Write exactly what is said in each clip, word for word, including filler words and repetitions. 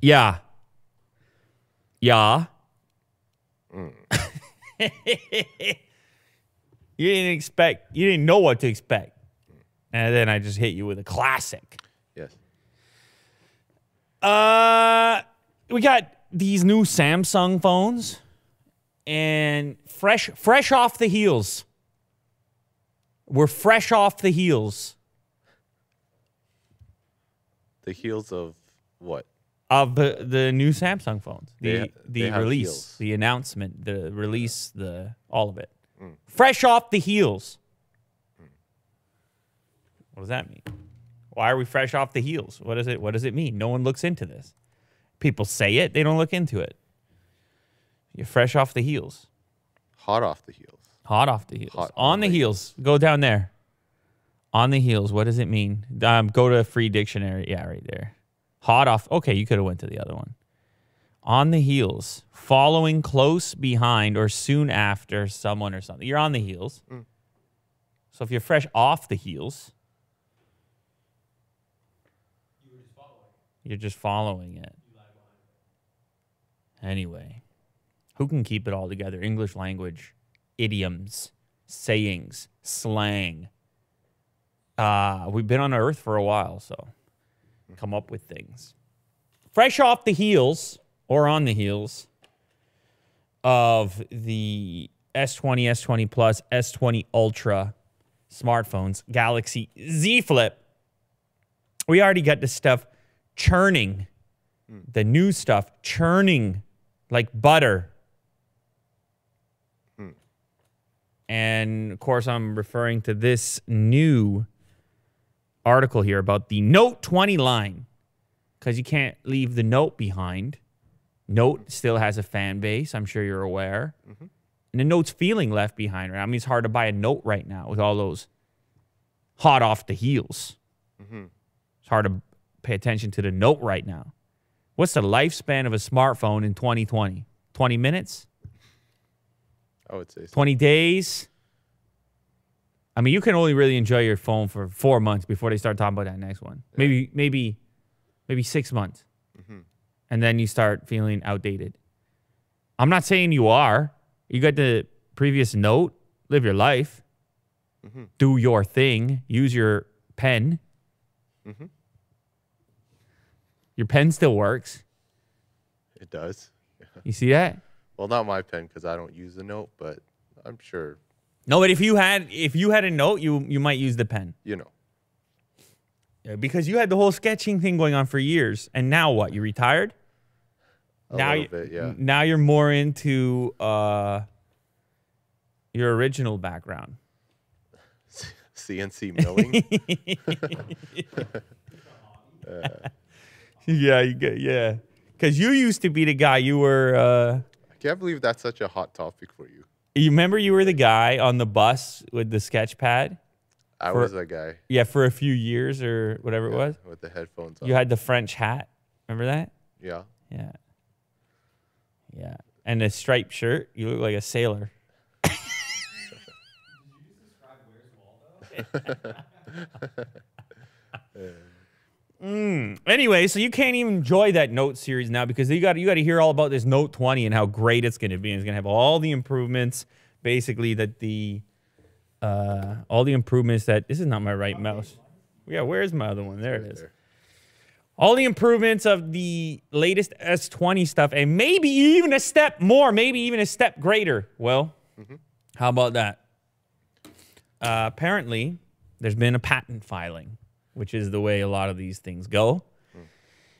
Yeah. Yeah. Mm. You didn't expect, you didn't know what to expect. And then I just hit you with a classic. Yes. Uh, we got these new Samsung phones. And fresh, fresh off the heels. We're fresh off the heels. The heels of what? Of the, the new Samsung phones. The, ha the release, heels. The announcement, the release, the all of it. Mm. Fresh off the heels. Mm. What does that mean? Why are we fresh off the heels? What is it? What does it mean? No one looks into this. People say it. They don't look into it. You're fresh off the heels. Hot off the heels. Hot off the heels. Hot on the heels. Go down there. On the heels. What does it mean? Um, go to a free dictionary. Yeah, right there. Hot off. Okay, you could have went to the other one. On the heels. Following close behind or soon after someone or something. You're on the heels. Mm. So if you're fresh off the heels. You were just following it. You're just following it. Anyway. Who can keep it all together? English language, idioms, sayings, slang. Uh, we've been on Earth for a while, so come up with things. Fresh off the heels, or on the heels, of the S twenty, S twenty Plus, S twenty Ultra smartphones, Galaxy Z Flip. We already got this stuff churning, the new stuff churning like butter. And, of course, I'm referring to this new article here about the Note twenty line. Because you can't leave the Note behind. Note still has a fan base. I'm sure you're aware. Mm-hmm. And the Note's feeling left behind right now. I mean, it's hard to buy a Note right now with all those hot off the heels. Mm-hmm. It's hard to pay attention to the Note right now. What's the lifespan of a smartphone in twenty twenty? twenty minutes? I would say so. twenty days. I mean, you can only really enjoy your phone for four months before they start talking about that next one. Yeah. Maybe, maybe, maybe six months. Mm-hmm. And then you start feeling outdated. I'm not saying you are. You got the previous Note. Live your life. Mm-hmm. Do your thing. Use your pen. Mm-hmm. Your pen still works. It does. Yeah. You see that? Well, not my pen because I don't use the Note, but I'm sure. No, but if you had if you had a Note, you you might use the pen. You know. Yeah, because you had the whole sketching thing going on for years, and now what? You retired? A now little bit, yeah. Now you're more into uh, your original background. C N C milling. uh. Yeah, you get yeah. Because you used to be the guy you were... Uh, I can't believe that's such a hot topic for you. You remember you were the guy on the bus with the sketch pad? I for, was that guy. Yeah, for a few years or whatever yeah, it was. With the headphones on. You had the French hat. Remember that? Yeah. Yeah. Yeah. And a striped shirt. You look like a sailor. Did you describe Where's Waldo? Yeah. Mm. Anyway, so you can't even enjoy that Note series now because you got you got to hear all about this Note twenty and how great it's going to be. And it's going to have all the improvements, basically that the uh, all the improvements that this is not my right mouse. Yeah, where's my other one? There it is. All the improvements of the latest S twenty stuff, and maybe even a step more, maybe even a step greater. Well, mm-hmm. How about that? Uh, apparently, there's been a patent filing, which is the way a lot of these things go. Mm.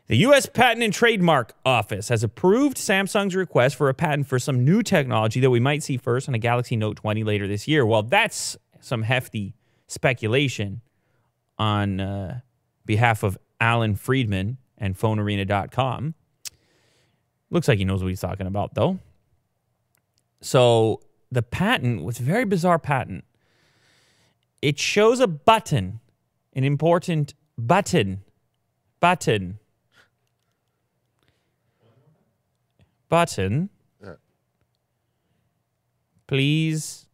The U S Patent and Trademark Office has approved Samsung's request for a patent for some new technology that we might see first on a Galaxy Note twenty later this year. Well, that's some hefty speculation on uh, behalf of Alan Friedman and Phone Arena dot com. Looks like he knows what he's talking about, though. So the patent was a very bizarre patent. It shows a button... An important button, button, button, yeah. Please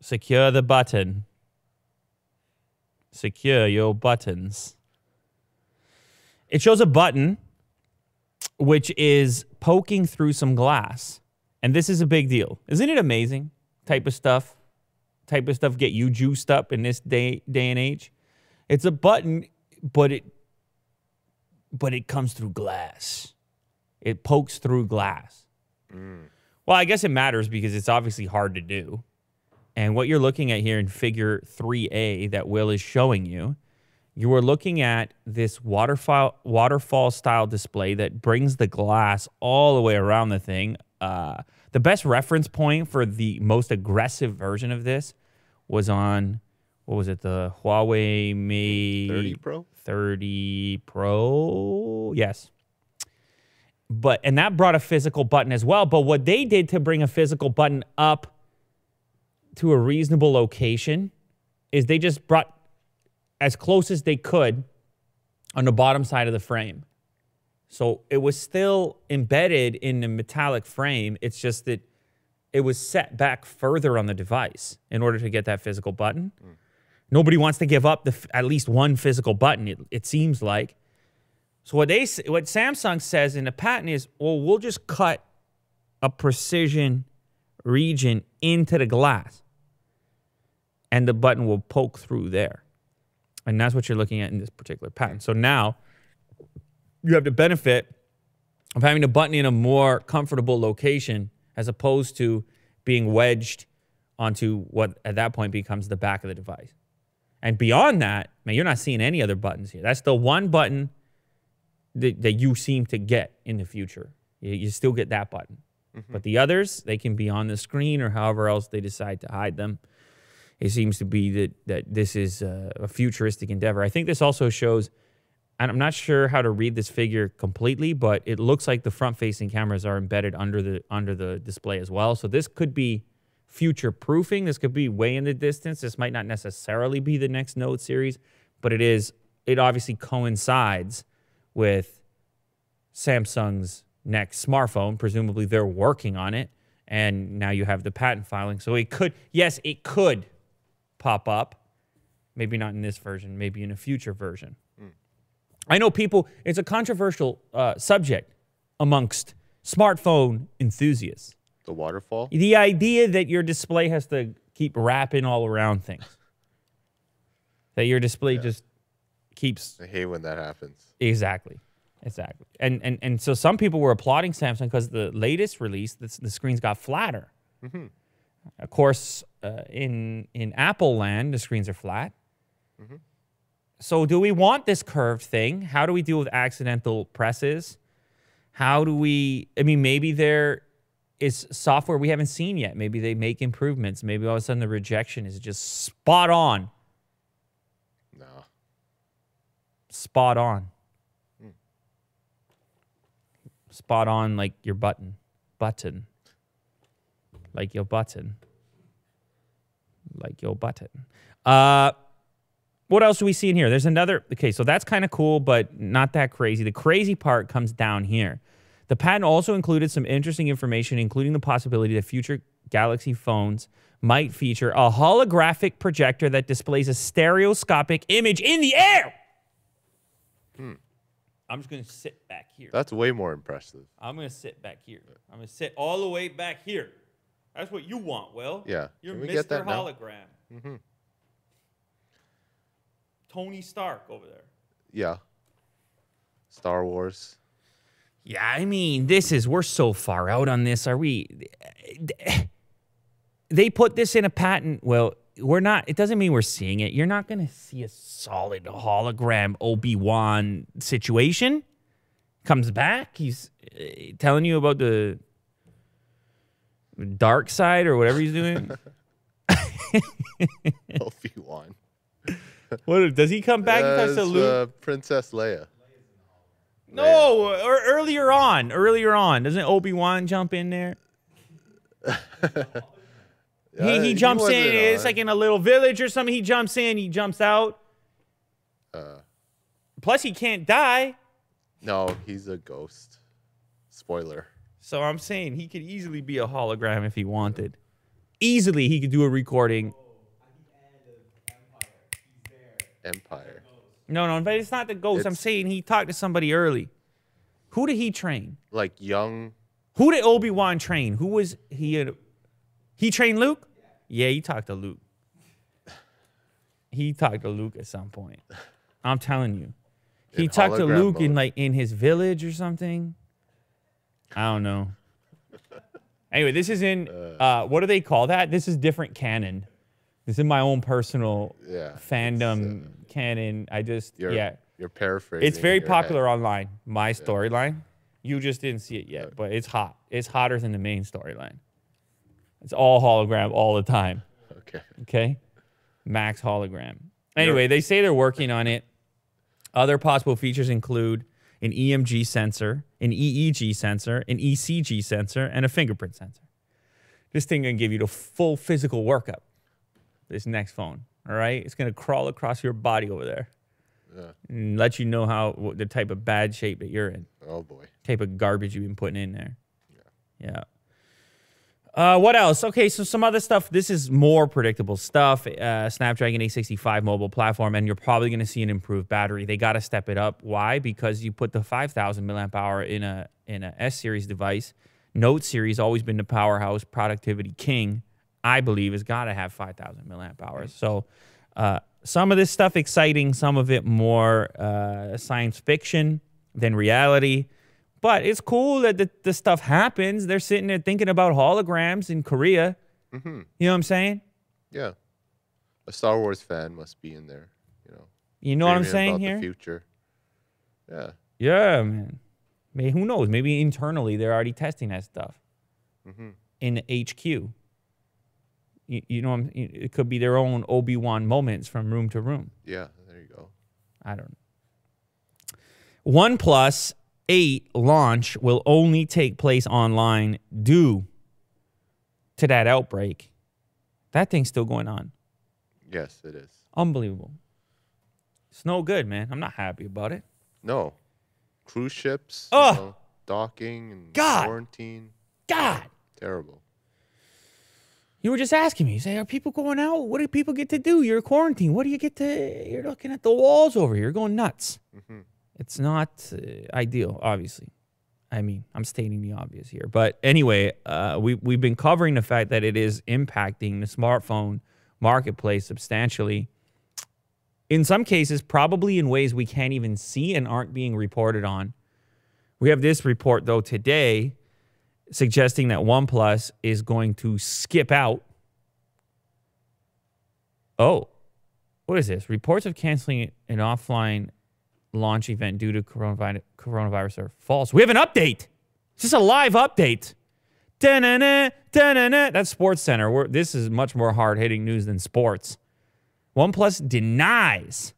secure the button, secure your buttons. It shows a button, which is poking through some glass. And this is a big deal. Isn't it amazing? Type of stuff. Type of stuff get you juiced up in this day day and age. It's a button, but it but it comes through glass. It pokes through glass. Mm. Well, I guess it matters because it's obviously hard to do. And what you're looking at here in figure three A that Will is showing you, you are looking at this waterfall waterfall style display that brings the glass all the way around the thing. Uh, the best reference point for the most aggressive version of this was on, what was it, the Huawei Mate thirty Pro? Yes. But, and that brought a physical button as well. But what they did to bring a physical button up to a reasonable location is they just brought as close as they could on the bottom side of the frame. So it was still embedded in the metallic frame. It's just that it was set back further on the device in order to get that physical button. Mm. Nobody wants to give up the f at least one physical button, it, it seems like. So what, they, what Samsung says in the patent is, well, we'll just cut a precision region into the glass, and the button will poke through there. And that's what you're looking at in this particular patent. So now you have the benefit of having the button in a more comfortable location as opposed to being wedged onto what at that point becomes the back of the device. And beyond that, man, you're not seeing any other buttons here. That's the one button that, that you seem to get in the future. You, you still get that button. Mm-hmm. But the others, they can be on the screen or however else they decide to hide them. It seems to be that, that this is a, a futuristic endeavor. I think this also shows, and I'm not sure how to read this figure completely, but it looks like the front-facing cameras are embedded under the under the display as well. So this could be future-proofing. This could be way in the distance. This might not necessarily be the next Note series, but it is. It obviously coincides with Samsung's next smartphone. Presumably they're working on it, and now you have the patent filing. So it could, yes, it could pop up. Maybe not in this version, maybe in a future version. Mm. I know people, it's a controversial uh, subject amongst smartphone enthusiasts. The waterfall? The idea that your display has to keep wrapping all around things. That your display yeah. just keeps... I hate when that happens. Exactly. Exactly. And and, and so some people were applauding Samsung because the latest release, the, the screens got flatter. Mm-hmm. Of course, uh, in, in Apple land, the screens are flat. Mm-hmm. So do we want this curved thing? How do we deal with accidental presses? How do we... I mean, maybe there is software we haven't seen yet. Maybe they make improvements. Maybe all of a sudden the rejection is just spot on. No. Spot on. Mm. Spot on like your button. Button. Like your button. Like your button. Uh... What else do we see in here? There's another... Okay, so that's kind of cool, but not that crazy. The crazy part comes down here. The patent also included some interesting information, including the possibility that future Galaxy phones might feature a holographic projector that displays a stereoscopic image in the air! Hmm. I'm just going to sit back here. That's way more impressive. I'm going to sit back here. I'm going to sit all the way back here. That's what you want, Will. Yeah. You're Mister Hologram. Mm-hmm. Tony Stark over there. Yeah. Star Wars. Yeah, I mean, this is... We're so far out on this. Are we... They put this in a patent. Well, we're not... It doesn't mean we're seeing it. You're not going to see a solid hologram Obi-Wan situation. Comes back. He's telling you about the dark side or whatever he's doing. Obi-Wan. What does he come back? Uh, to Luke? Uh, Princess Leia. No, Leia. Or earlier on, earlier on, doesn't Obi-Wan jump in there? he he jumps he in. On. It's like in a little village or something. He jumps in. He jumps out. Uh, Plus, he can't die. No, he's a ghost. Spoiler. So I'm saying he could easily be a hologram if he wanted. Easily, he could do a recording. Empire. No, no, but it's not the ghost. It's, I'm saying he talked to somebody early. Who did he train? Like young. Who did Obi-Wan train? Who was he? Uh, he trained Luke? Yeah, he talked to Luke. He talked to Luke at some point. I'm telling you. He in talked to Luke mode. in like in his village or something. I don't know. Anyway, this is in, uh, what do they call that? This is different canon. This is my own personal yeah, fandom uh, canon. I just, you're, yeah. You're paraphrasing. It's very popular head. online, my storyline. Yeah. You just didn't see it yet, okay. But it's hot. It's hotter than the main storyline. It's all hologram all the time. Okay. Okay? Max hologram. Anyway, you're, they say they're working on it. Other possible features include an E M G sensor, an E E G sensor, an E C G sensor, and a fingerprint sensor. This thing gonna give you the full physical workup. This next phone, all right? It's gonna crawl across your body over there, yeah. And let you know how what, the type of bad shape that you're in. Oh boy, type of garbage you've been putting in there. Yeah. Yeah. Uh, what else? Okay, so some other stuff. This is more predictable stuff. Uh, Snapdragon eight sixty-five mobile platform, and you're probably gonna see an improved battery. They gotta step it up. Why? Because you put the five thousand milliamp hour in a in a S series device. Note series always been the powerhouse, productivity king. I believe has got to have five thousand milliamp hours. So uh, some of this stuff exciting, some of it more uh, science fiction than reality. But it's cool that the, the stuff happens. They're sitting there thinking about holograms in Korea. Mm-hmm. You know what I'm saying? Yeah. A Star Wars fan must be in there. You know, you know what I'm saying about here? The future. Yeah. Yeah, man. I mean, who knows? Maybe internally they're already testing that stuff mm-hmm. in H Q. You, you know, it could be their own Obi-Wan moments from room to room. Yeah, there you go. I don't know. OnePlus eight launch will only take place online due to that outbreak. That thing's still going on. Yes, it is. Unbelievable. It's no good, man. I'm not happy about it. No. Cruise ships, oh, you know, docking, and God. quarantine. God. Terrible. You were just asking me, you say, are people going out? What do people get to do? You're quarantined. What do you get to, you're looking at the walls over here. You're going nuts. Mm-hmm. It's not uh, ideal, obviously. I mean, I'm stating the obvious here. But anyway, uh, we, we've been covering the fact that it is impacting the smartphone marketplace substantially. In some cases, probably in ways we can't even see and aren't being reported on. We have this report, though, today, suggesting that OnePlus is going to skip out. Oh, what is this? Reports of canceling an offline launch event due to coronavirus are false. We have an update. It's just a live update. Da-na-na, da-na-na. That's SportsCenter. We're, this is much more hard-hitting news than sports. OnePlus denies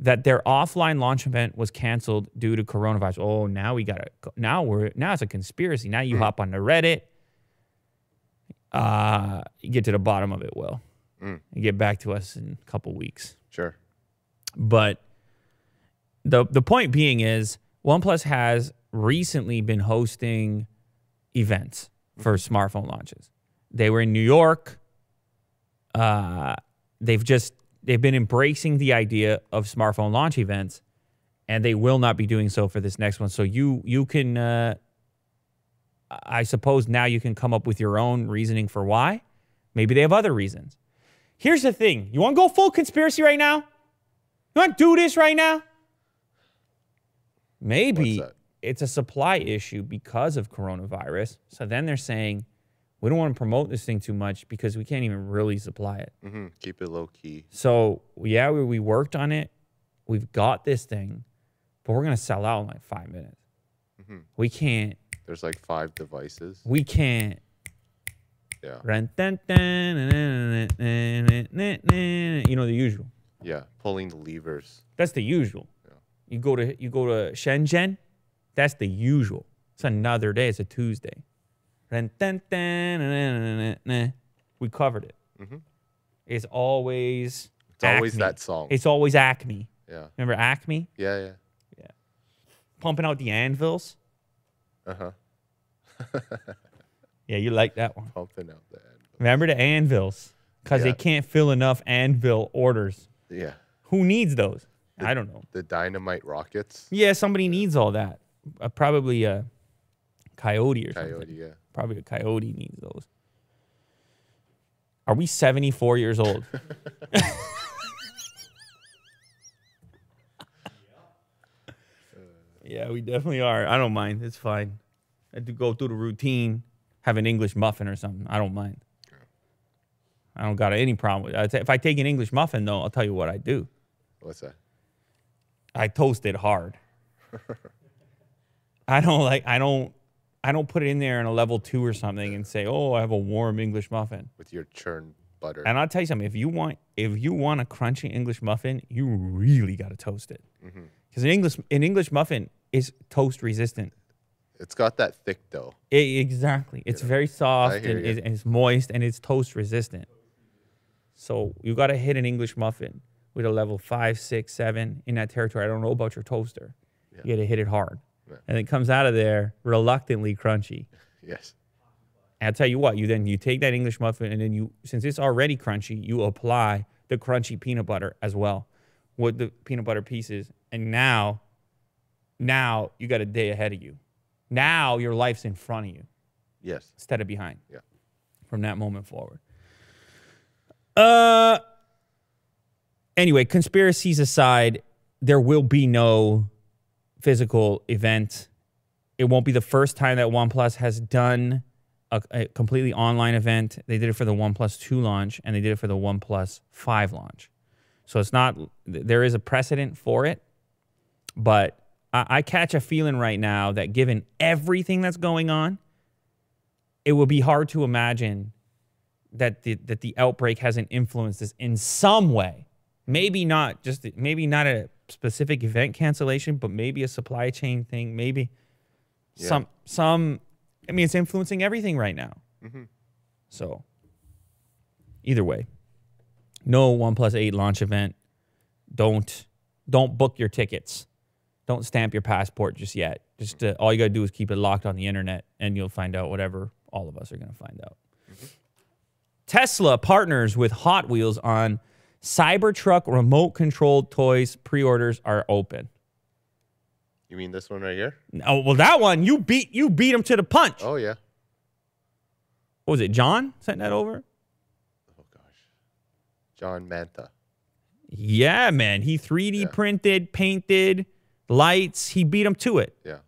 that their offline launch event was canceled due to coronavirus. Oh, now we got to, now we're, now it's a conspiracy. Now you mm. hop on the Reddit, uh, you get to the bottom of it, Will. Mm. And get back to us in a couple weeks. Sure. But the, the point being is, OnePlus has recently been hosting events for mm. smartphone launches. They were in New York. Uh, they've just, They've been embracing the idea of smartphone launch events, and they will not be doing so for this next one. So you you can, uh, I suppose now you can come up with your own reasoning for why. Maybe they have other reasons. Here's the thing. You want to go full conspiracy right now? You want to do this right now? Maybe it's a supply issue because of coronavirus. So then they're saying, we don't want to promote this thing too much because we can't even really supply it. Mm-hmm. Keep it low key. So, yeah, we, we worked on it. We've got this thing, but we're going to sell out in like five minutes. Mm-hmm. We can't. There's like five devices. We can't. Yeah. You know, the usual. Yeah, pulling the levers. That's the usual. Yeah. You go to you go to Shenzhen, that's the usual. It's another day. It's a Tuesday. We covered it. Mm-hmm. It's always It's Acme. always that song. It's always Acme. Yeah. Remember Acme? Yeah, yeah. Yeah. Pumping out the anvils. Uh-huh. Yeah, you like that one. Pumping out the anvils. Remember the anvils? Because yeah. they can't fill enough anvil orders. Yeah. Who needs those? The, I don't know. The dynamite rockets? Yeah, somebody needs all that. Uh, probably a coyote or coyote, something. Coyote, yeah. Probably a coyote needs those. Are we seventy-four years old? Yeah, we definitely are. I don't mind. It's fine. I do go through the routine, have an English muffin or something. I don't mind. I don't got any problem with it. If I take an English muffin, though, I'll tell you what I do. What's that? I toast it hard. I don't like. I don't. I don't put it in there in a level two or something and say, "Oh, I have a warm English muffin." With your churned butter. And I'll tell you something. If you want, if you want a crunchy English muffin, you really got to toast it. Mm-hmm. Because an English an English muffin is toast resistant. It's got that thick dough. It, exactly. It's you know? very soft and, it, and it's moist and it's toast resistant. So you got to hit an English muffin with a level five, six, seven in that territory. I don't know about your toaster. Yeah. You got to hit it hard. Yeah. And it comes out of there reluctantly crunchy. Yes. And I'll tell you what, you then you take that English muffin and then you, since it's already crunchy, you apply the crunchy peanut butter as well with the peanut butter pieces. And now, now you got a day ahead of you. Now your life's in front of you. Yes. Instead of behind. Yeah. From that moment forward. Uh, anyway, conspiracies aside, there will be no physical event. It won't be the first time that OnePlus has done a, a completely online event. They did it for the OnePlus two launch, and they did it for the OnePlus five launch. So it's not, there is a precedent for it, but I, I catch a feeling right now that given everything that's going on, it would be hard to imagine that the that the outbreak hasn't influenced this in some way. Maybe not just maybe not a specific event cancellation, but maybe a supply chain thing. Maybe yeah. some some. I mean, it's influencing everything right now. Mm-hmm. So either way, no OnePlus eight launch event. Don't don't book your tickets. Don't stamp your passport just yet. Just uh, all you gotta do is keep it locked on the internet, and you'll find out whatever all of us are gonna find out. Mm-hmm. Tesla partners with Hot Wheels on Cybertruck remote-controlled toys. Pre-orders are open. You mean this one right here? Oh, well, that one, you beat you beat him to the punch. Oh, yeah. What was it, John sent that over? Oh, gosh. John Manta. Yeah, man. He three D yeah. printed, painted, lights. He beat him to it. Yeah.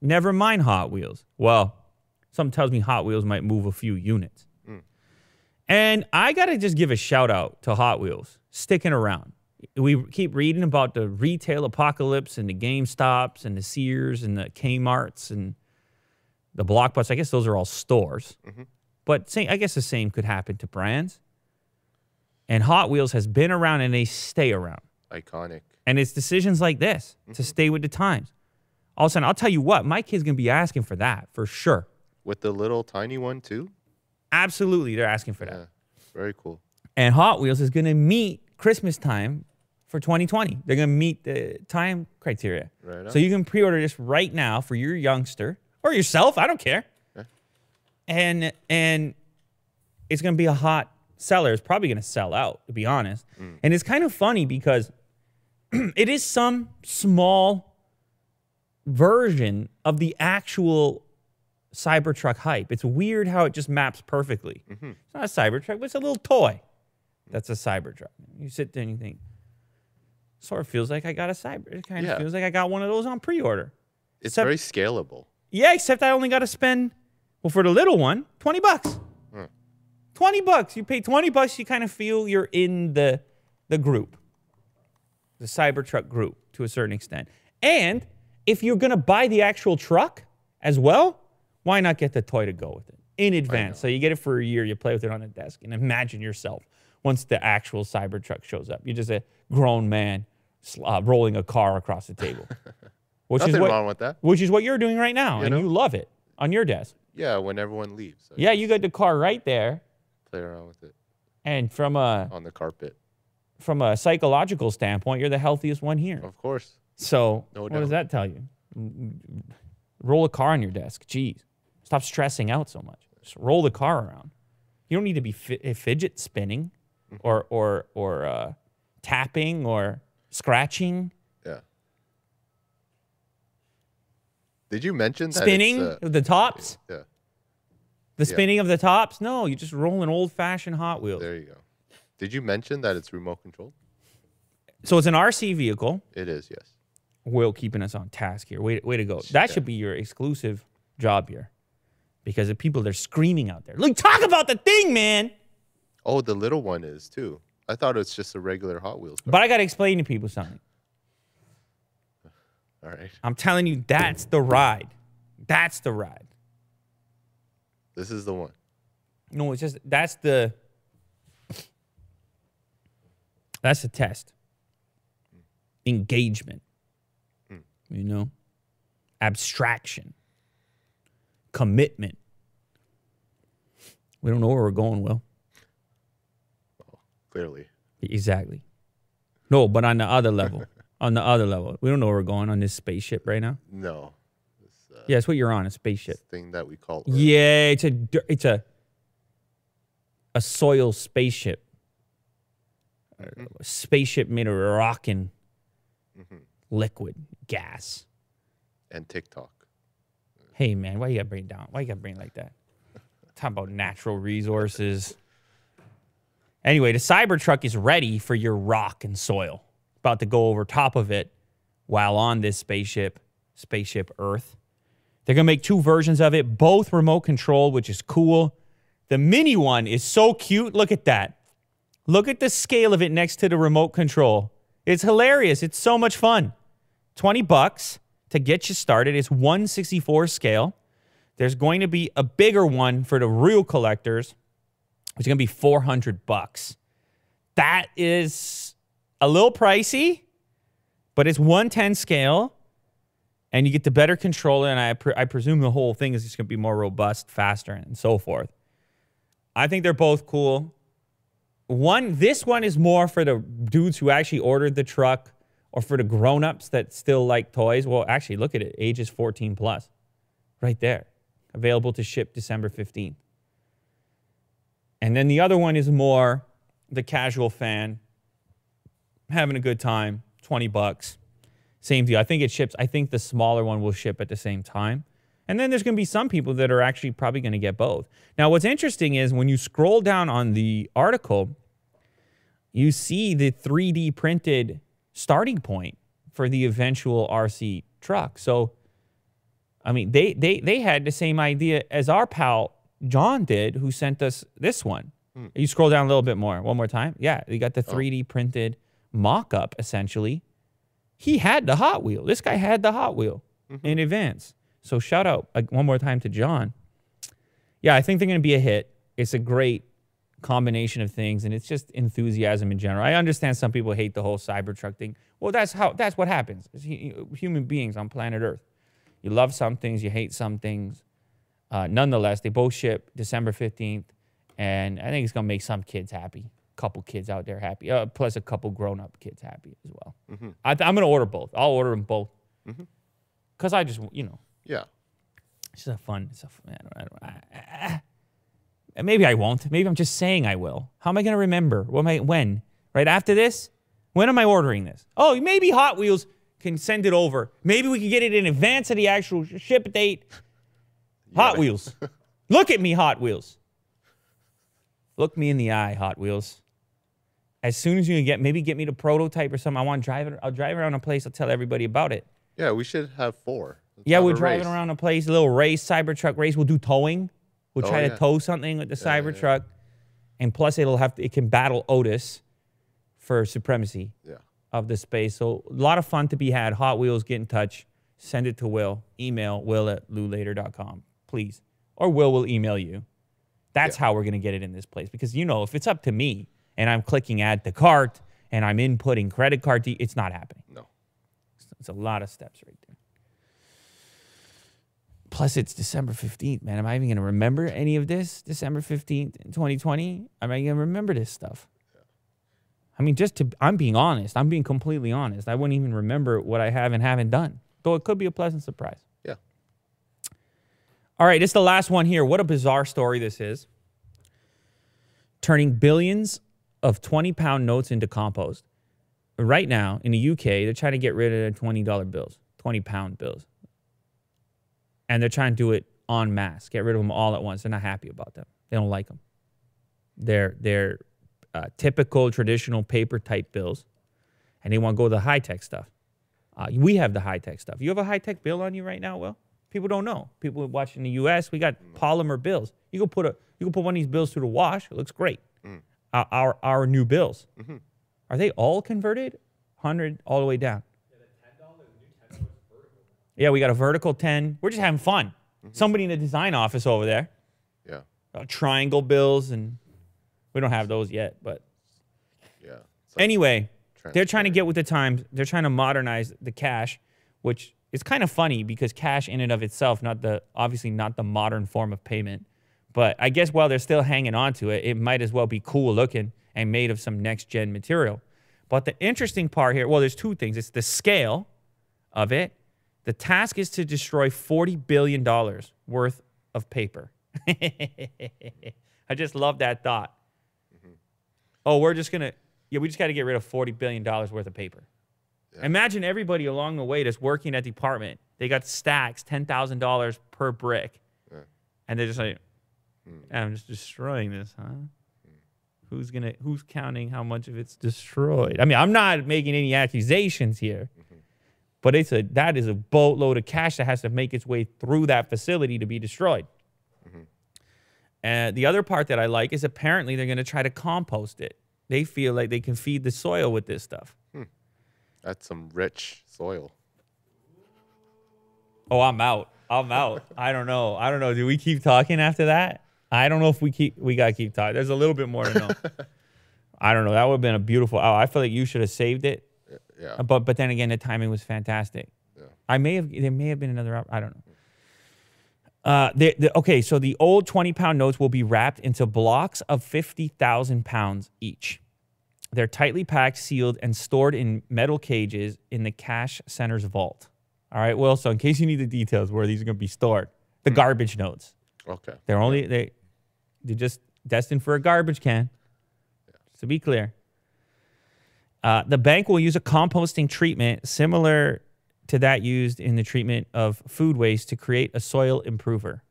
Never mind Hot Wheels. Well, something tells me Hot Wheels might move a few units. And I got to just give a shout out to Hot Wheels, sticking around. We keep reading about the retail apocalypse and the GameStops and the Sears and the Kmarts and the Blockbusters. I guess those are all stores. Mm-hmm. But same, I guess the same could happen to brands. And Hot Wheels has been around and they stay around. Iconic. And it's decisions like this mm-hmm. to stay with the times. All of a sudden, I'll tell you what, my kid's going to be asking for that for sure. With the little tiny one too? Absolutely, they're asking for that. Yeah, very cool. And Hot Wheels is going to meet Christmas time for twenty twenty. They're going to meet the time criteria. Right on. So you can pre-order this right now for your youngster or yourself. I don't care. Yeah. And and it's going to be a hot seller. It's probably going to sell out, to be honest. Mm. And it's kind of funny because it is some small version of the actual Cybertruck hype. It's weird how it just maps perfectly. Mm-hmm. It's not a Cybertruck, but it's a little toy. That's a Cybertruck. You sit there and you think, sort of feels like I got a cyber. It kind yeah. of feels like I got one of those on pre-order. It's except, very scalable. Yeah, except I only got to spend, well, for the little one, twenty bucks. Mm. twenty bucks. You pay twenty bucks, you kind of feel you're in the, the group. The Cybertruck group, to a certain extent. And if you're going to buy the actual truck as well, why not get the toy to go with it in advance? So you get it for a year, you play with it on a desk, and imagine yourself once the actual Cybertruck shows up. You're just a grown man uh, rolling a car across the table. Which Nothing is what, wrong with that. Which is what you're doing right now, you and know? you love it on your desk. Yeah, when everyone leaves. I yeah, guess. You got the car right there. Play around with it. And from a... on the carpet. From a psychological standpoint, you're the healthiest one here. Of course. So no what doubt. does that tell you? Roll a car on your desk. Jeez. Stop stressing out so much. Just roll the car around. You don't need to be fi fidget spinning or or or uh, tapping or scratching. Yeah. Did you mention that spinning uh, of the tops? Yeah. The spinning yeah. of the tops? No, you just roll an old-fashioned Hot Wheels. There you go. Did you mention that it's remote controlled? So it's an R C vehicle. It is, yes. Will keeping us on task here. Way, way to go. That yeah. should be your exclusive job here. Because the people, they're screaming out there. Look, talk about the thing, man! Oh, the little one is, too. I thought it's just a regular Hot Wheels car. But I got to explain to people something. All right. I'm telling you, that's the ride. That's the ride. This is the one. No, it's just, that's the, that's the test. Engagement. Mm. You know? Abstraction. Commitment. We don't know where we're going, Will. Oh, clearly. Exactly. No, but on the other level. on the other level. We don't know where we're going on this spaceship right now. No. Yeah, it's what you're on, a spaceship. Thing that we call Earth. Yeah, it's a it's a a soil spaceship. Mm-hmm. A spaceship made of rockin' mm-hmm. liquid gas. And TikTok. Hey man, why you gotta bring it down? Why you gotta bring it like that? Talking about natural resources. Anyway, the Cybertruck is ready for your rock and soil. About to go over top of it while on this spaceship, spaceship Earth. They're going to make two versions of it, both remote control, which is cool. The mini one is so cute. Look at that. Look at the scale of it next to the remote control. It's hilarious. It's so much fun. twenty bucks to get you started. It's one sixty-fourth scale. There's going to be a bigger one for the real collectors. It's going to be four hundred bucks. That is a little pricey, but it's one ten scale. And you get the better controller, and I, pre I presume the whole thing is just going to be more robust, faster, and so forth. I think they're both cool. One, this one is more for the dudes who actually ordered the truck or for the grown-ups that still like toys. Well, actually, look at it. Ages fourteen plus. Right there. Available to ship December fifteenth. And then the other one is more the casual fan. Having a good time. twenty bucks. Same deal. I think it ships. I think the smaller one will ship at the same time. And then there's going to be some people that are actually probably going to get both. Now, what's interesting is when you scroll down on the article, you see the three D printed starting point for the eventual R C truck. So, I mean, they, they, they had the same idea as our pal John did, who sent us this one. Hmm. You scroll down a little bit more. One more time. Yeah, you got the three D printed mock-up, essentially. He had the Hot Wheel. This guy had the Hot Wheel mm-hmm. in advance. So shout out uh, one more time to John. Yeah, I think they're going to be a hit. It's a great combination of things, and it's just enthusiasm in general. I understand some people hate the whole Cybertruck thing. Well, that's how that's what happens. It's human beings on planet Earth. You love some things, you hate some things. Uh, nonetheless, they both ship December fifteenth, and I think it's going to make some kids happy. Couple kids out there happy, uh, plus a couple grown-up kids happy as well. Mm-hmm. I th I'm gonna order both. I'll order them both, mm-hmm. cause I just you know. Yeah. It's just a fun. It's a fun. I don't, I don't, I, I, maybe I won't. Maybe I'm just saying I will. How am I gonna remember? What am I? When? Right after this? When am I ordering this? Oh, maybe Hot Wheels can send it over. Maybe we can get it in advance of the actual ship date. Yeah. Hot Wheels, look at me, Hot Wheels. Look me in the eye, Hot Wheels. As soon as you can get, maybe get me the prototype or something. I want to drive it. I'll drive it around a place. I'll tell everybody about it. Yeah, we should have four. Let's yeah, have we're driving race. around a place, a little race, Cybertruck race. We'll do towing. We'll oh, try yeah. to tow something with the yeah, Cybertruck. Yeah. And plus, it'll have to, it can battle Otis for supremacy yeah. of the space. So a lot of fun to be had. Hot Wheels, get in touch. Send it to Will. Email will at lulater dot com, please. Or Will will email you. That's yeah. how we're going to get it in this place. Because, you know, if it's up to me, and I'm clicking add to cart, and I'm inputting credit card de it's not happening. No. It's, it's a lot of steps right there. Plus, it's December fifteenth, man. Am I even going to remember any of this? December fifteenth, twenty twenty? Am I going to remember this stuff? Yeah. I mean, just to, I'm being honest. I'm being completely honest. I wouldn't even remember what I have and haven't done. Though it could be a pleasant surprise. Yeah. All right, this is the last one here. What a bizarre story this is. Turning billions of twenty pound notes into compost. right now in the U K, they're trying to get rid of their twenty dollar bills, twenty pound bills. And they're trying to do it en masse, get rid of them all at once. They're not happy about them. They don't like them. They're, they're uh, typical, traditional paper-type bills, and they want to go to the high-tech stuff. Uh, we have the high-tech stuff. You have a high-tech bill on you right now, Will? People don't know. People watching the U S, we got polymer bills. You go put a, you go put one of these bills through the wash. It looks great. Mm. Our, our our new bills, mm-hmm. are they all converted? one hundred all the way down. Yeah, the ten dollar, the new ten dollar is vertical. Yeah, we got a vertical ten. We're just having fun. Mm-hmm. Somebody in the design office over there. Yeah. Uh, triangle bills, and we don't have those yet, but. Yeah. Like anyway, they're trying to get with the times. They're trying to modernize the cash, which. It's kind of funny because cash in and of itself, not the obviously not the modern form of payment, but I guess while they're still hanging on to it, it might as well be cool looking and made of some next-gen material. But the interesting part here, well, there's two things. It's the scale of it. The task is to destroy forty billion dollars worth of paper. I just love that thought. Mm-hmm. Oh, we're just going to, yeah, we just got to get rid of forty billion dollars worth of paper. Yeah. Imagine everybody along the way that's working in that department. They got stacks, ten thousand dollars per brick. Yeah. And they're just like, mm. I'm just destroying this, huh? Mm. Who's gonna? Who's counting how much of it's destroyed? I mean, I'm not making any accusations here. Mm-hmm. But it's a, that is a boatload of cash that has to make its way through that facility to be destroyed. Mm-hmm. And the other part that I like is apparently they're going to try to compost it. They feel like they can feed the soil with this stuff. Mm. That's some rich soil. Oh, I'm out. I'm out. I don't know. I don't know. Do we keep talking after that? I don't know if we keep. We gotta keep talking. There's a little bit more to know. I don't know. That would have been a beautiful. Oh, I feel like you should have saved it. Yeah. But but then again, the timing was fantastic. Yeah. I may have. There may have been another. I don't know. Uh, the, the, okay, so the old twenty pound notes will be wrapped into blocks of fifty thousand pounds each. They're tightly packed, sealed, and stored in metal cages in the cash center's vault. All right, well, so in case you need the details where these are going to be stored, the mm. garbage notes. Okay. They're only, they, they're just destined for a garbage can, yeah. to be clear. Uh, the bank will use a composting treatment similar to that used in the treatment of food waste to create a soil improver.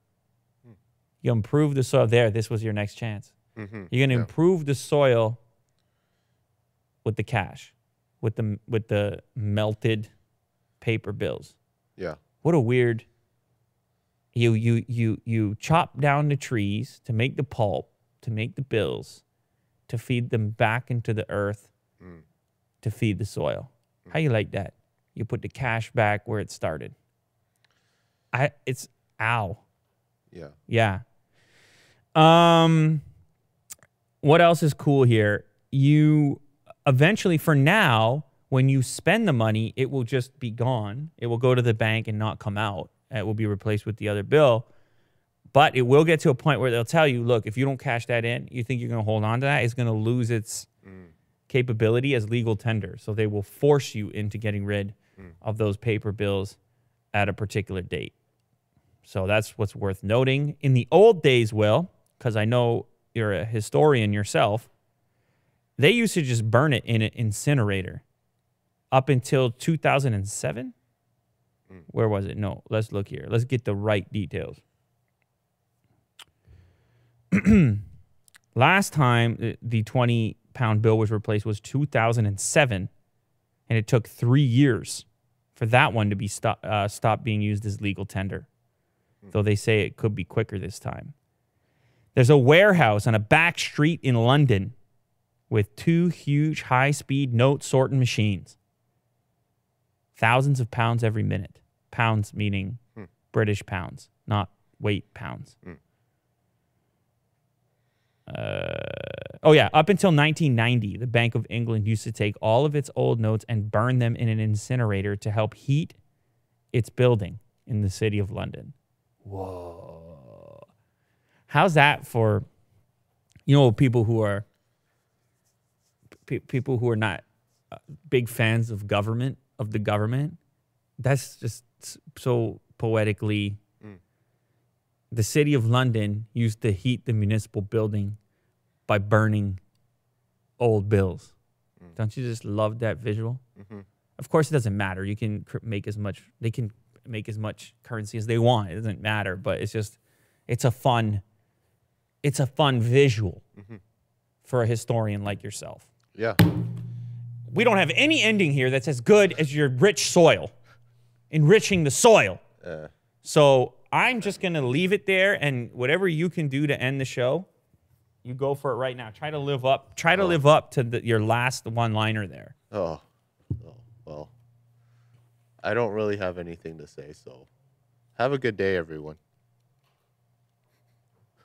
Mm. You improve the soil. There, this was your next chance. Mm-hmm. You're going to yeah. improve the soil with the cash, with the with the melted paper bills. Yeah. What a weird. You you you you chop down the trees to make the pulp, to make the bills, to feed them back into the earth, mm. to feed the soil. Mm. How you like that? You put the cash back where it started. I it's ow. Yeah. Yeah. Um. What else is cool here? You. Eventually, for now, when you spend the money, it will just be gone. It will go to the bank and not come out. It will be replaced with the other bill. But it will get to a point where they'll tell you, look, if you don't cash that in, you think you're going to hold on to that, it's going to lose its mm. capability as legal tender. So they will force you into getting rid mm. of those paper bills at a particular date. So that's what's worth noting. In the old days, Will, because I know you're a historian yourself, they used to just burn it in an incinerator up until two thousand seven. Mm. Where was it? No, let's look here. Let's get the right details. Last time the twenty pound bill was replaced was two thousand seven, and it took three years for that one to be stop, uh, stopped being used as legal tender, mm. though they say it could be quicker this time. There's a warehouse on a back street in London with two huge high-speed note-sorting machines. Thousands of pounds every minute. Pounds meaning hmm. British pounds, not weight pounds. Hmm. Uh, oh, yeah. Up until nineteen ninety, the Bank of England used to take all of its old notes and burn them in an incinerator to help heat its building in the city of London. Whoa. How's that for, you know, people who are... people who are not big fans of government, of the government. That's just so poetically. Mm. The city of London used to heat the municipal building by burning old bills. Mm. Don't you just love that visual? Mm-hmm. Of course, it doesn't matter. You can make as much, they can make as much currency as they want. It doesn't matter, but it's just, it's a fun, it's a fun visual mm-hmm. for a historian like yourself. Yeah. We don't have any ending here that's as good as your rich soil, enriching the soil. Uh. So I'm just going to leave it there, and whatever you can do to end the show, you go for it right now. Try to live up. Try to oh. live up to the, your last one-liner there. Oh. oh, well, I don't really have anything to say, so have a good day, everyone.